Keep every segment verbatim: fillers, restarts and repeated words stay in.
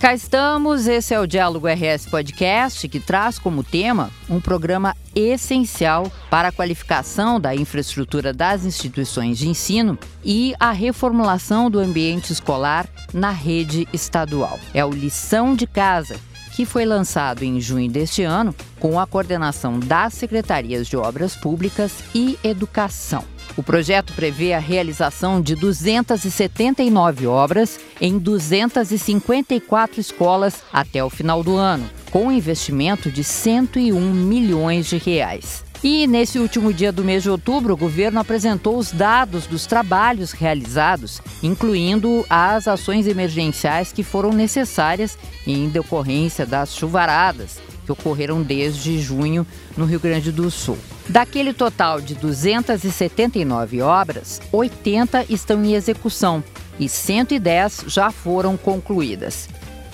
Cá estamos, esse é o Diálogo R S Podcast, que traz como tema um programa essencial para a qualificação da infraestrutura das instituições de ensino e a reformulação do ambiente escolar na rede estadual. É o Lição de Casa, que foi lançado em junho deste ano com a coordenação das Secretarias de Obras Públicas e Educação. O projeto prevê a realização de duzentas e setenta e nove obras em duzentas e cinquenta e quatro escolas até o final do ano, com investimento de cento e um milhões de reais. E, nesse último dia do mês de outubro, o governo apresentou os dados dos trabalhos realizados, incluindo as ações emergenciais que foram necessárias em decorrência das chuvaradas que ocorreram desde junho no Rio Grande do Sul. Daquele total de duzentas e setenta e nove obras, oitenta estão em execução e cento e dez já foram concluídas.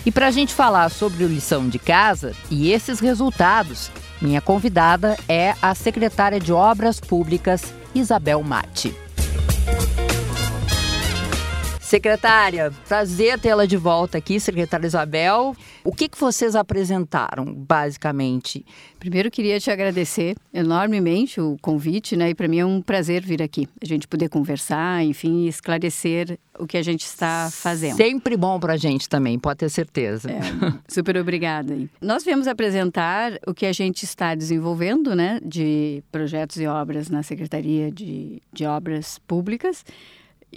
E para a gente falar sobre o Lição de Casa e esses resultados, minha convidada é a secretária de Obras Públicas, Izabel Matte. Secretária, prazer tê-la de volta aqui, secretária Izabel. O que, que vocês apresentaram, basicamente? Primeiro, queria te agradecer enormemente o convite, né? E para mim é um prazer vir aqui, a gente poder conversar, enfim, esclarecer o que a gente está fazendo. Sempre bom para a gente também, pode ter certeza. É, super obrigada. Nós viemos apresentar o que a gente está desenvolvendo, né? De projetos e obras na Secretaria de, de Obras Públicas.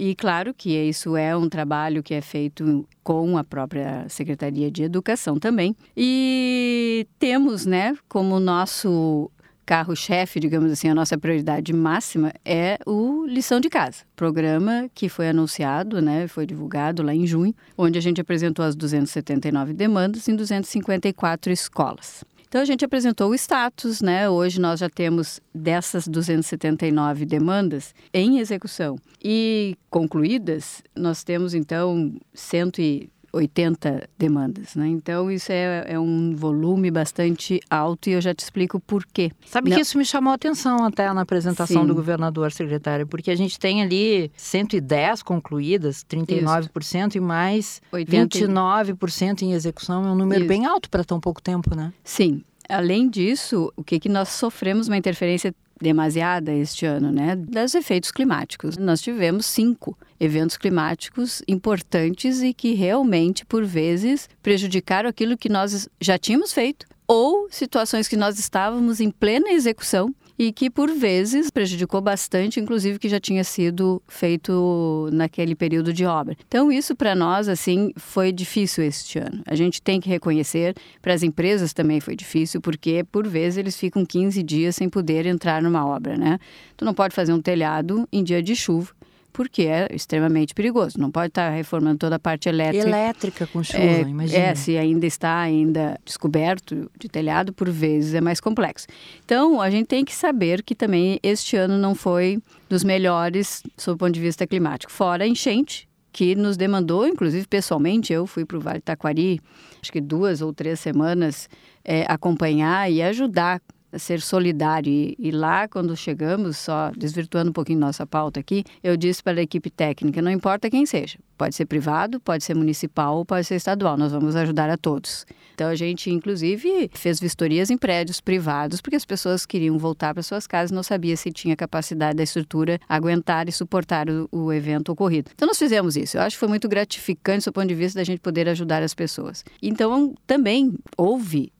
E claro que isso é um trabalho que é feito com a própria Secretaria de Educação também. E temos, né, como nosso carro-chefe, digamos assim, a nossa prioridade máxima é o Lição de Casa, programa que foi anunciado, né, foi divulgado lá em junho, onde a gente apresentou as duzentas e setenta e nove demandas em duzentas e cinquenta e quatro escolas. Então, a gente apresentou o status, né? Hoje nós já temos dessas duzentas e setenta e nove demandas em execução. E concluídas, nós temos, então, cento e oitenta demandas, né? Então, isso é, é um volume bastante alto e eu já te explico por quê. Sabe Não... que isso me chamou a atenção até na apresentação Sim. do governador, secretário, porque a gente tem ali cento e dez concluídas, trinta e nove por cento isso. E mais oitenta vinte e nove por cento em execução, é um número isso. bem alto para tão pouco tempo, né? Sim. Além disso, o que que nós sofremos uma interferência demasiada este ano, né? Dos efeitos climáticos. Nós tivemos cinco eventos climáticos importantes e que realmente, por vezes, prejudicaram aquilo que nós já tínhamos feito ou situações que nós estávamos em plena execução e que, por vezes, prejudicou bastante, inclusive, que já tinha sido feito naquele período de obra. Então, isso, para nós, assim, foi difícil este ano. A gente tem que reconhecer, para as empresas também foi difícil, porque, por vezes, eles ficam quinze dias sem poder entrar numa obra, né? Tu não pode fazer um telhado em dia de chuva, porque é extremamente perigoso. Não pode estar reformando toda a parte elétrica. Elétrica com chuva, é, imagina. É, se ainda está ainda descoberto de telhado, por vezes é mais complexo. Então, a gente tem que saber que também este ano não foi dos melhores sob o ponto de vista climático. Fora a enchente, que nos demandou, inclusive pessoalmente, eu fui para o Vale Taquari, acho que duas ou três semanas, é, acompanhar e ajudar a ser solidário. E, e lá, quando chegamos, só desvirtuando um pouquinho nossa pauta aqui, eu disse para a equipe técnica, não importa quem seja, pode ser privado, pode ser municipal, pode ser estadual, nós vamos ajudar a todos. Então, a gente, inclusive, fez vistorias em prédios privados, porque as pessoas queriam voltar para suas casas e não sabia se tinha capacidade da estrutura aguentar e suportar o, o evento ocorrido. Então, nós fizemos isso. Eu acho que foi muito gratificante, do ponto de vista da gente poder ajudar as pessoas. Então, também houve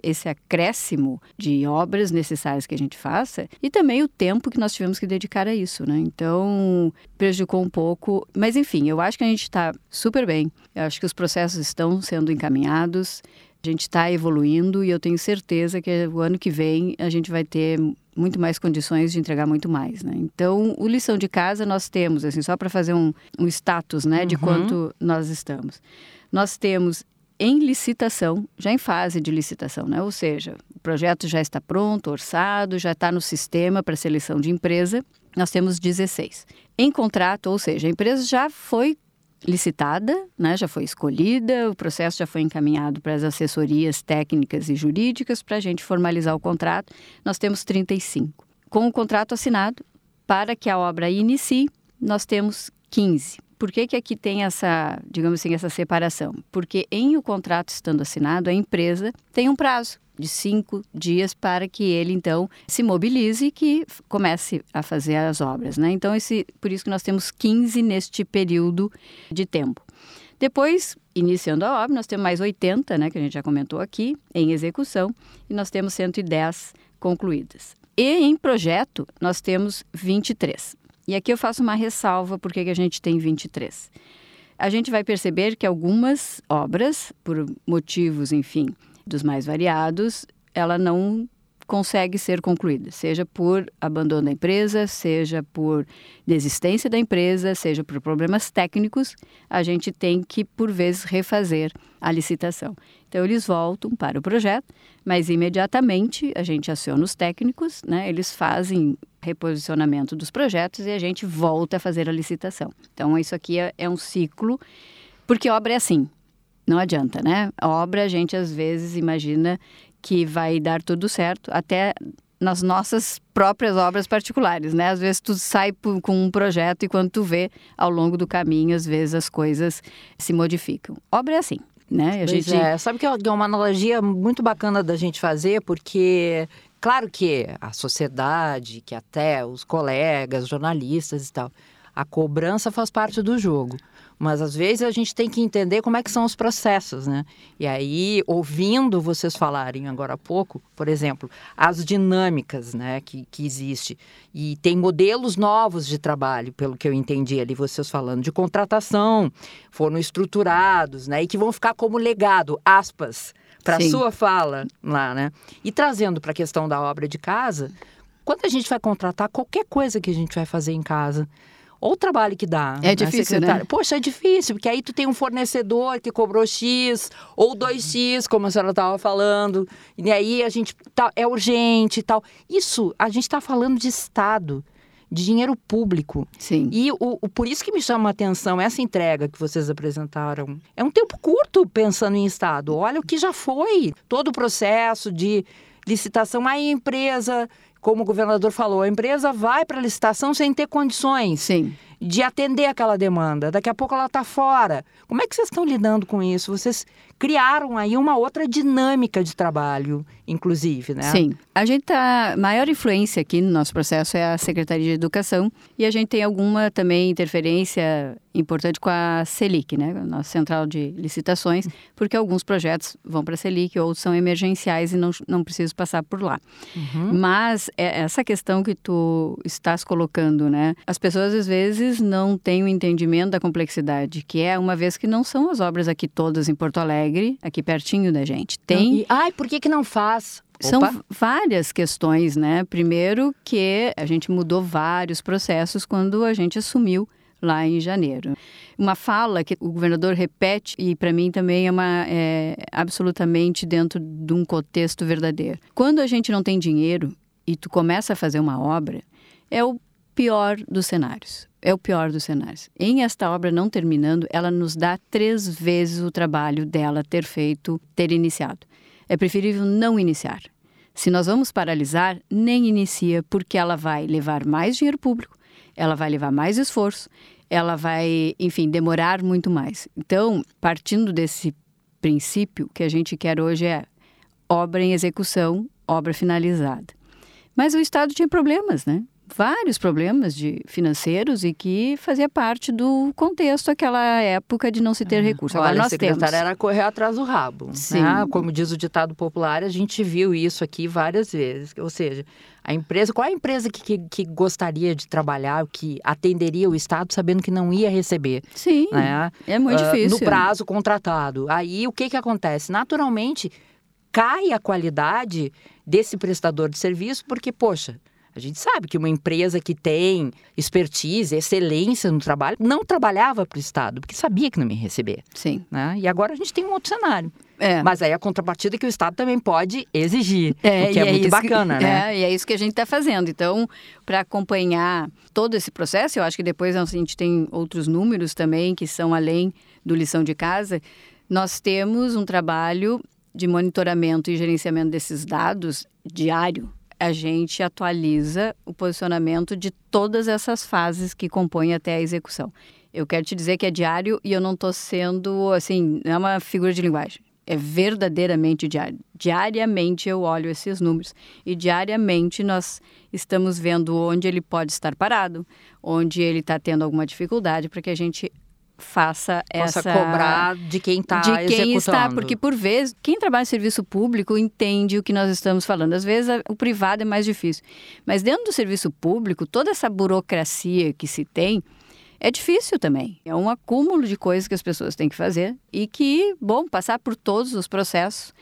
esse acréscimo de obras necessárias que a gente faça e também o tempo que nós tivemos que dedicar a isso, né? Então, prejudicou um pouco, mas enfim, eu acho que a gente está super bem, eu acho que os processos estão sendo encaminhados, a gente está evoluindo e eu tenho certeza que o ano que vem a gente vai ter muito mais condições de entregar muito mais, né? Então, o Lição de Casa nós temos, assim, só para fazer um, um status, né, de uhum. quanto nós estamos. Nós temos em licitação, já em fase de licitação, né? Ou seja, o projeto já está pronto, orçado, já está no sistema para seleção de empresa, nós temos dezesseis. Em contrato, ou seja, a empresa já foi licitada, né? Já foi escolhida, o processo já foi encaminhado para as assessorias técnicas e jurídicas para a gente formalizar o contrato, nós temos trinta e cinco. Com o contrato assinado, para que a obra inicie, nós temos quinze. Por que que aqui tem essa, digamos assim, essa separação? Porque em o contrato estando assinado, a empresa tem um prazo de cinco dias para que ele, então, se mobilize e que comece a fazer as obras, né? Então, esse, por isso que nós temos quinze neste período de tempo. Depois, iniciando a obra, nós temos mais oitenta, né, que a gente já comentou aqui, em execução, e nós temos cento e dez concluídas. E em projeto, nós temos vinte e três. E aqui eu faço uma ressalva porque que a gente tem vinte e três. A gente vai perceber que algumas obras, por motivos, enfim, dos mais variados, ela não consegue ser concluída, seja por abandono da empresa, seja por desistência da empresa, seja por problemas técnicos, a gente tem que, por vezes, refazer a licitação. Então, eles voltam para o projeto, mas imediatamente a gente aciona os técnicos, né? Eles fazem reposicionamento dos projetos e a gente volta a fazer a licitação. Então, isso aqui é, é um ciclo, porque obra é assim, não adianta, né? A obra, a gente, às vezes, imagina que vai dar tudo certo, até nas nossas próprias obras particulares, né? Às vezes tu sai com um projeto e quando tu vê, ao longo do caminho, às vezes as coisas se modificam. Obra é assim, né? A gente... é. Sabe que é uma analogia muito bacana da gente fazer, porque... Claro que a sociedade, que até os colegas, jornalistas e tal, a cobrança faz parte do jogo. Mas, às vezes, a gente tem que entender como é que são os processos, né? E aí, ouvindo vocês falarem agora há pouco, por exemplo, as dinâmicas, né, que, que existe. E tem modelos novos de trabalho, pelo que eu entendi ali, vocês falando de contratação, foram estruturados, né? E que vão ficar como legado, aspas, para a sua fala lá, né? E trazendo para a questão da obra de casa, quando a gente vai contratar qualquer coisa que a gente vai fazer em casa... Ou o trabalho que dá. É difícil, né? Poxa, é difícil, porque aí tu tem um fornecedor que cobrou X ou dois X, como a senhora estava falando, e aí a gente tá, é urgente e tal. Isso, a gente está falando de Estado, de dinheiro público. Sim. E o, o, por isso que me chama a atenção essa entrega que vocês apresentaram. É um tempo curto pensando em Estado. Olha o que já foi. Todo o processo de licitação, aí a empresa... Como o governador falou, a empresa vai para a licitação sem ter condições Sim. de atender aquela demanda. Daqui a pouco ela está fora. Como é que vocês estão lidando com isso? Vocês criaram aí uma outra dinâmica de trabalho, inclusive, né? Sim. A gente tá, maior influência aqui no nosso processo é a Secretaria de Educação e a gente tem alguma também interferência importante com a Selic, né? A nossa central de licitações, porque alguns projetos vão para a Selic, outros são emergenciais e não, não preciso passar por lá. Uhum. Mas essa questão que tu estás colocando, né? As pessoas, às vezes, não têm o entendimento da complexidade, que é uma vez que não são as obras aqui todas em Porto Alegre, aqui pertinho da gente. Tem... E, ai, por que que não faz? São Opa. várias questões, né? Primeiro que a gente mudou vários processos quando a gente assumiu lá em janeiro. Uma fala que o governador repete e para mim também é, uma, é absolutamente dentro de um contexto verdadeiro. Quando a gente não tem dinheiro e tu começa a fazer uma obra, é o pior dos cenários. É o pior dos cenários. Em esta obra não terminando, ela nos dá três vezes o trabalho dela ter feito, ter iniciado. É preferível não iniciar. Se nós vamos paralisar, nem inicia, porque ela vai levar mais dinheiro público, ela vai levar mais esforço, ela vai, enfim, demorar muito mais. Então, partindo desse princípio, o que a gente quer hoje é obra em execução, obra finalizada. Mas o Estado tinha problemas, né? Vários problemas de financeiros e que fazia parte do contexto daquela época de não se ter ah, recursos. Agora olha, nós temos. A secretária era correr atrás do rabo. Sim. Né? Como diz o ditado popular, a gente viu isso aqui várias vezes. Ou seja, a empresa, qual é a empresa que, que, que gostaria de trabalhar, que atenderia o Estado sabendo que não ia receber? Sim, né? É muito uh, difícil. No prazo contratado. Aí o que, que acontece? Naturalmente, cai a qualidade desse prestador de serviço porque, poxa... A gente sabe que uma empresa que tem expertise, excelência no trabalho, não trabalhava para o Estado, porque sabia que não ia receber. Sim. Né? E agora a gente tem um outro cenário. É. Mas aí a contrapartida é que o Estado também pode exigir, é, o que é, é muito bacana, que, né? É, e é isso que a gente está fazendo. Então, para acompanhar todo esse processo, eu acho que depois a gente tem outros números também, que são além do Lição de Casa, nós temos um trabalho de monitoramento e gerenciamento desses dados diário. A gente atualiza o posicionamento de todas essas fases que compõem até a execução. Eu quero te dizer que é diário e eu não estou sendo, assim, não é uma figura de linguagem. É verdadeiramente diário. Diariamente eu olho esses números e diariamente nós estamos vendo onde ele pode estar parado, onde ele está tendo alguma dificuldade para que a gente faça essa... Possa cobrar de quem está executando. De quem está, porque por vezes, quem trabalha em serviço público entende o que nós estamos falando. Às vezes o privado é mais difícil. Mas dentro do serviço público, toda essa burocracia que se tem... É difícil também, é um acúmulo de coisas que as pessoas têm que fazer e que, bom, passar por todos os processos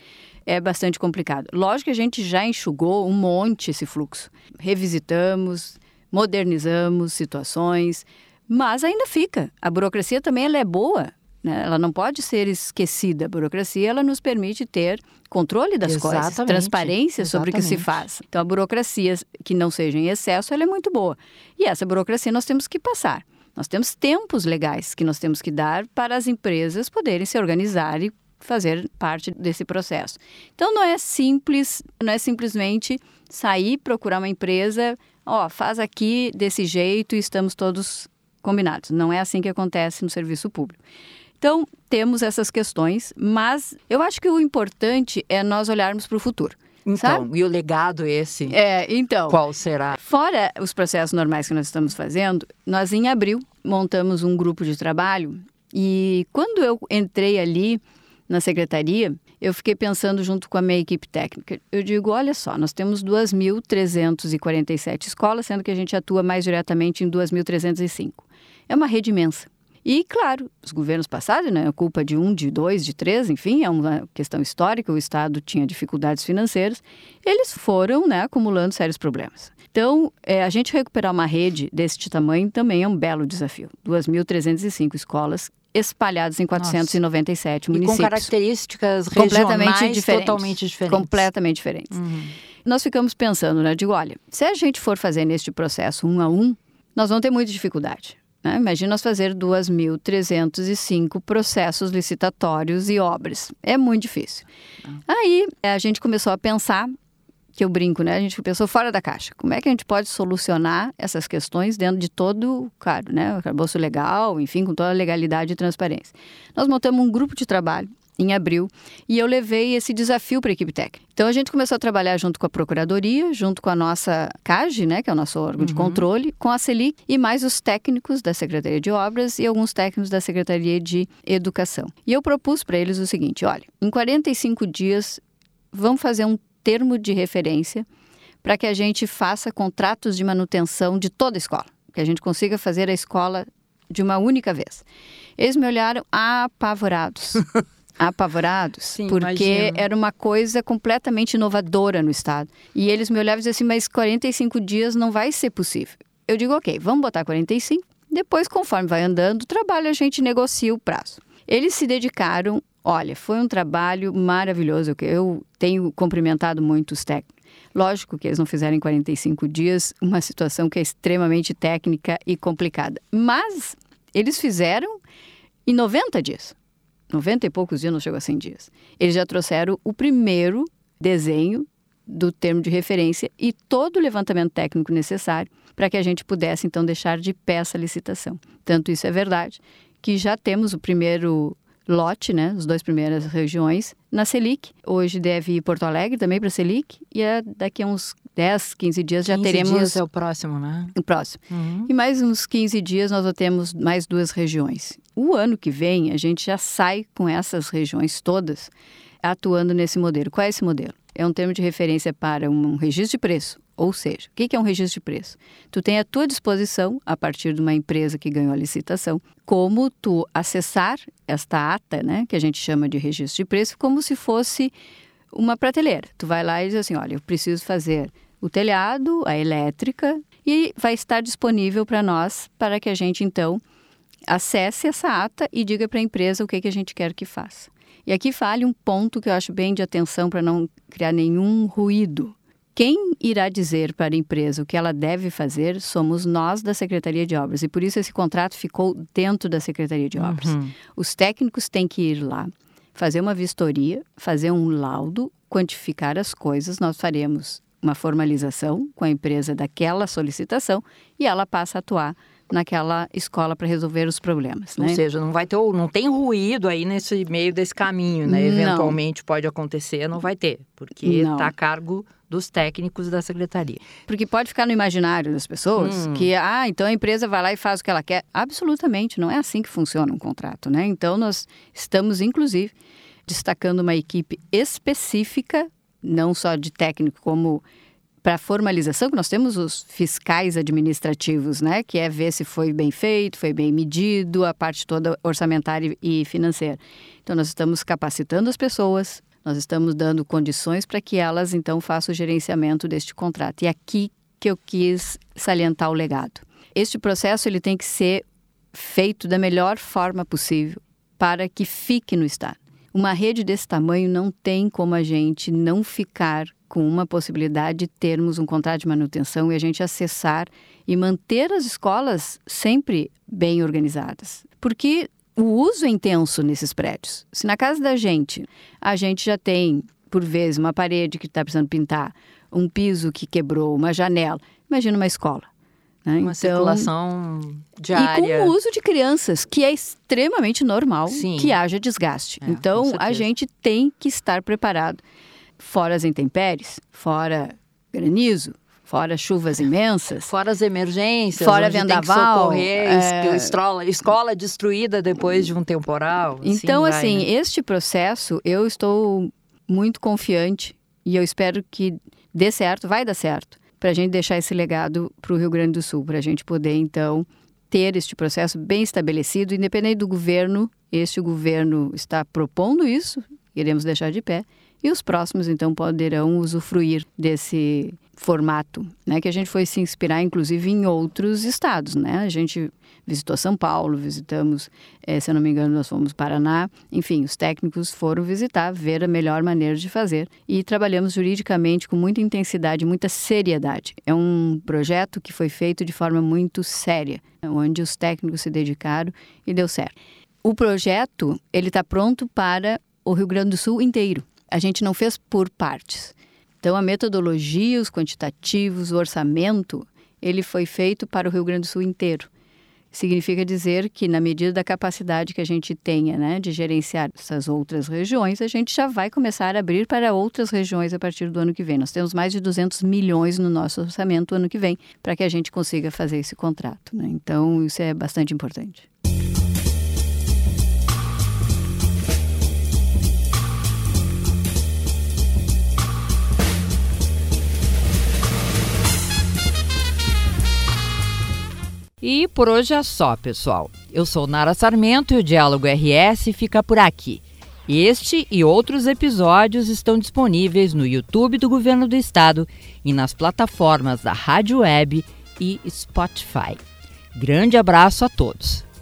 é bastante complicado. Lógico que a gente já enxugou um monte esse fluxo, revisitamos, modernizamos situações, mas ainda fica. A burocracia também ela é boa, né? Ela não pode ser esquecida. A burocracia ela nos permite ter controle das Exatamente. coisas, transparência Exatamente. sobre o que se faz. Então a burocracia que não seja em excesso ela é muito boa e essa burocracia nós temos que passar. Nós temos tempos legais que nós temos que dar para as empresas poderem se organizar e fazer parte desse processo. Então, não é simples, não é simplesmente sair, procurar uma empresa, ó, faz aqui desse jeito e estamos todos combinados. Não é assim que acontece no serviço público. Então, temos essas questões, mas eu acho que o importante é nós olharmos para o futuro. Então, sabe? E o legado esse? É, então... Qual será? Fora os processos normais que nós estamos fazendo, nós em abril montamos um grupo de trabalho e quando eu entrei ali na secretaria, eu fiquei pensando junto com a minha equipe técnica. Eu digo, olha só, nós temos duas mil trezentas e quarenta e sete escolas, sendo que a gente atua mais diretamente em duas mil trezentas e cinco. É uma rede imensa. E, claro, os governos passados, né, a culpa de um, de dois, de três, enfim, é uma questão histórica, o Estado tinha dificuldades financeiras, eles foram, né, acumulando sérios problemas. Então, é, a gente recuperar uma rede deste tamanho também é um belo desafio. duas mil trezentas e cinco escolas espalhadas em quatrocentos e noventa e sete Nossa. municípios. E com características completamente diferentes, totalmente diferentes. Completamente diferentes. Uhum. Nós ficamos pensando, né, digo, olha, se a gente for fazer neste processo um a um, nós vamos ter muita dificuldade. Imagina nós fazer dois mil trezentos e cinco processos licitatórios e obras. É muito difícil. Aí a gente começou a pensar, que eu brinco, né? A gente pensou fora da caixa. Como é que a gente pode solucionar essas questões dentro de todo, claro, né? O arcabouço legal, enfim, com toda a legalidade e transparência. Nós montamos um grupo de trabalho em abril e eu levei esse desafio para a equipe técnica. Então a gente começou a trabalhar junto com a Procuradoria, junto com a nossa CAGE, né, que é o nosso órgão uhum. de controle, com a Selic e mais os técnicos da Secretaria de Obras e alguns técnicos da Secretaria de Educação. E eu propus para eles o seguinte, olha, em quarenta e cinco dias vamos fazer um termo de referência para que a gente faça contratos de manutenção de toda a escola, que a gente consiga fazer a escola de uma única vez. Eles me olharam apavorados. Apavorados, Sim, porque imagino. Era uma coisa completamente inovadora no Estado. E eles me olhavam e diziam assim, mas quarenta e cinco dias não vai ser possível. Eu digo, ok, vamos botar quarenta e cinco, depois conforme vai andando o trabalho a gente negocia o prazo. Eles se dedicaram, olha, foi um trabalho maravilhoso, eu tenho cumprimentado muito os técnicos. Lógico que eles não fizeram em quarenta e cinco dias uma situação que é extremamente técnica e complicada, mas eles fizeram em noventa dias. noventa e poucos dias, não chegou a cem dias. Eles já trouxeram o primeiro desenho do termo de referência e todo o levantamento técnico necessário para que a gente pudesse, então, deixar de pé essa licitação. Tanto isso é verdade, que já temos o primeiro lote, né, as duas primeiras regiões, na Selic. Hoje deve ir Porto Alegre também para a Selic e é daqui a uns dez, quinze dias já teremos... quinze dias é o próximo, né? O próximo. Uhum. E mais uns quinze dias nós já temos mais duas regiões. O ano que vem a gente já sai com essas regiões todas atuando nesse modelo. Qual é esse modelo? É um termo de referência para um registro de preço. Ou seja, o que é um registro de preço? Tu tem à tua disposição, a partir de uma empresa que ganhou a licitação, como tu acessar esta ata, né, que a gente chama de registro de preço, como se fosse uma prateleira. Tu vai lá e diz assim, olha, eu preciso fazer o telhado, a elétrica, e vai estar disponível para nós, para que a gente, então, acesse essa ata e diga para a empresa o que, que a gente quer que faça. E aqui vale um ponto que eu acho bem de atenção para não criar nenhum ruído. Quem irá dizer para a empresa o que ela deve fazer somos nós da Secretaria de Obras. E por isso esse contrato ficou dentro da Secretaria de Obras. Uhum. Os técnicos têm que ir lá, fazer uma vistoria, fazer um laudo, quantificar as coisas. Nós faremos uma formalização com a empresa daquela solicitação e ela passa a atuar naquela escola para resolver os problemas, né? Ou seja, não vai ter, não tem ruído aí nesse meio desse caminho, né? Não. Eventualmente pode acontecer, não vai ter, porque está a cargo dos técnicos da secretaria. Porque pode ficar no imaginário das pessoas hum. que, ah, então a empresa vai lá e faz o que ela quer. Absolutamente, não é assim que funciona um contrato, né? Então, nós estamos, inclusive, destacando uma equipe específica, não só de técnico, como para formalização, que nós temos os fiscais administrativos, né? Que é ver se foi bem feito, foi bem medido, a parte toda orçamentária e financeira. Então, nós estamos capacitando as pessoas, nós estamos dando condições para que elas, então, façam o gerenciamento deste contrato. E aqui que eu quis salientar o legado. Este processo ele tem que ser feito da melhor forma possível para que fique no Estado. Uma rede desse tamanho não tem como a gente não ficar com uma possibilidade de termos um contrato de manutenção e a gente acessar e manter as escolas sempre bem organizadas. Porque o uso é intenso nesses prédios. Se na casa da gente, a gente já tem, por vezes, uma parede que está precisando pintar, um piso que quebrou, uma janela, imagina uma escola. Né? Uma então, circulação diária. E com o uso de crianças, que é extremamente normal Sim. que haja desgaste. É, então, a gente tem que estar preparado. Fora as intempéries, fora granizo, fora chuvas imensas. Fora as emergências. Fora vendaval. Tem que socorrer, é... escola, escola destruída depois de um temporal. Então, assim, vai, né? Este processo, eu estou muito confiante e eu espero que dê certo, vai dar certo, para a gente deixar esse legado para o Rio Grande do Sul, para a gente poder, então, ter este processo bem estabelecido, independente do governo. Este governo está propondo isso, iremos deixar de pé. E os próximos, então, poderão usufruir desse formato, né? Que a gente foi se inspirar, inclusive, em outros estados, né? A gente visitou São Paulo, visitamos, eh, se eu não me engano, nós fomos Paraná. Enfim, os técnicos foram visitar, ver a melhor maneira de fazer. E trabalhamos juridicamente com muita intensidade, muita seriedade. É um projeto que foi feito de forma muito séria, onde os técnicos se dedicaram e deu certo. O projeto, ele está pronto para o Rio Grande do Sul inteiro. A gente não fez por partes. Então, a metodologia, os quantitativos, o orçamento, ele foi feito para o Rio Grande do Sul inteiro. Significa dizer que, na medida da capacidade que a gente tenha, né, de gerenciar essas outras regiões, a gente já vai começar a abrir para outras regiões a partir do ano que vem. Nós temos mais de duzentos milhões no nosso orçamento ano que vem para que a gente consiga fazer esse contrato, né? Então, isso é bastante importante. E por hoje é só, pessoal. Eu sou Nara Sarmento e o Diálogo R S fica por aqui. Este e outros episódios estão disponíveis no YouTube do Governo do Estado e nas plataformas da Rádio Web e Spotify. Grande abraço a todos.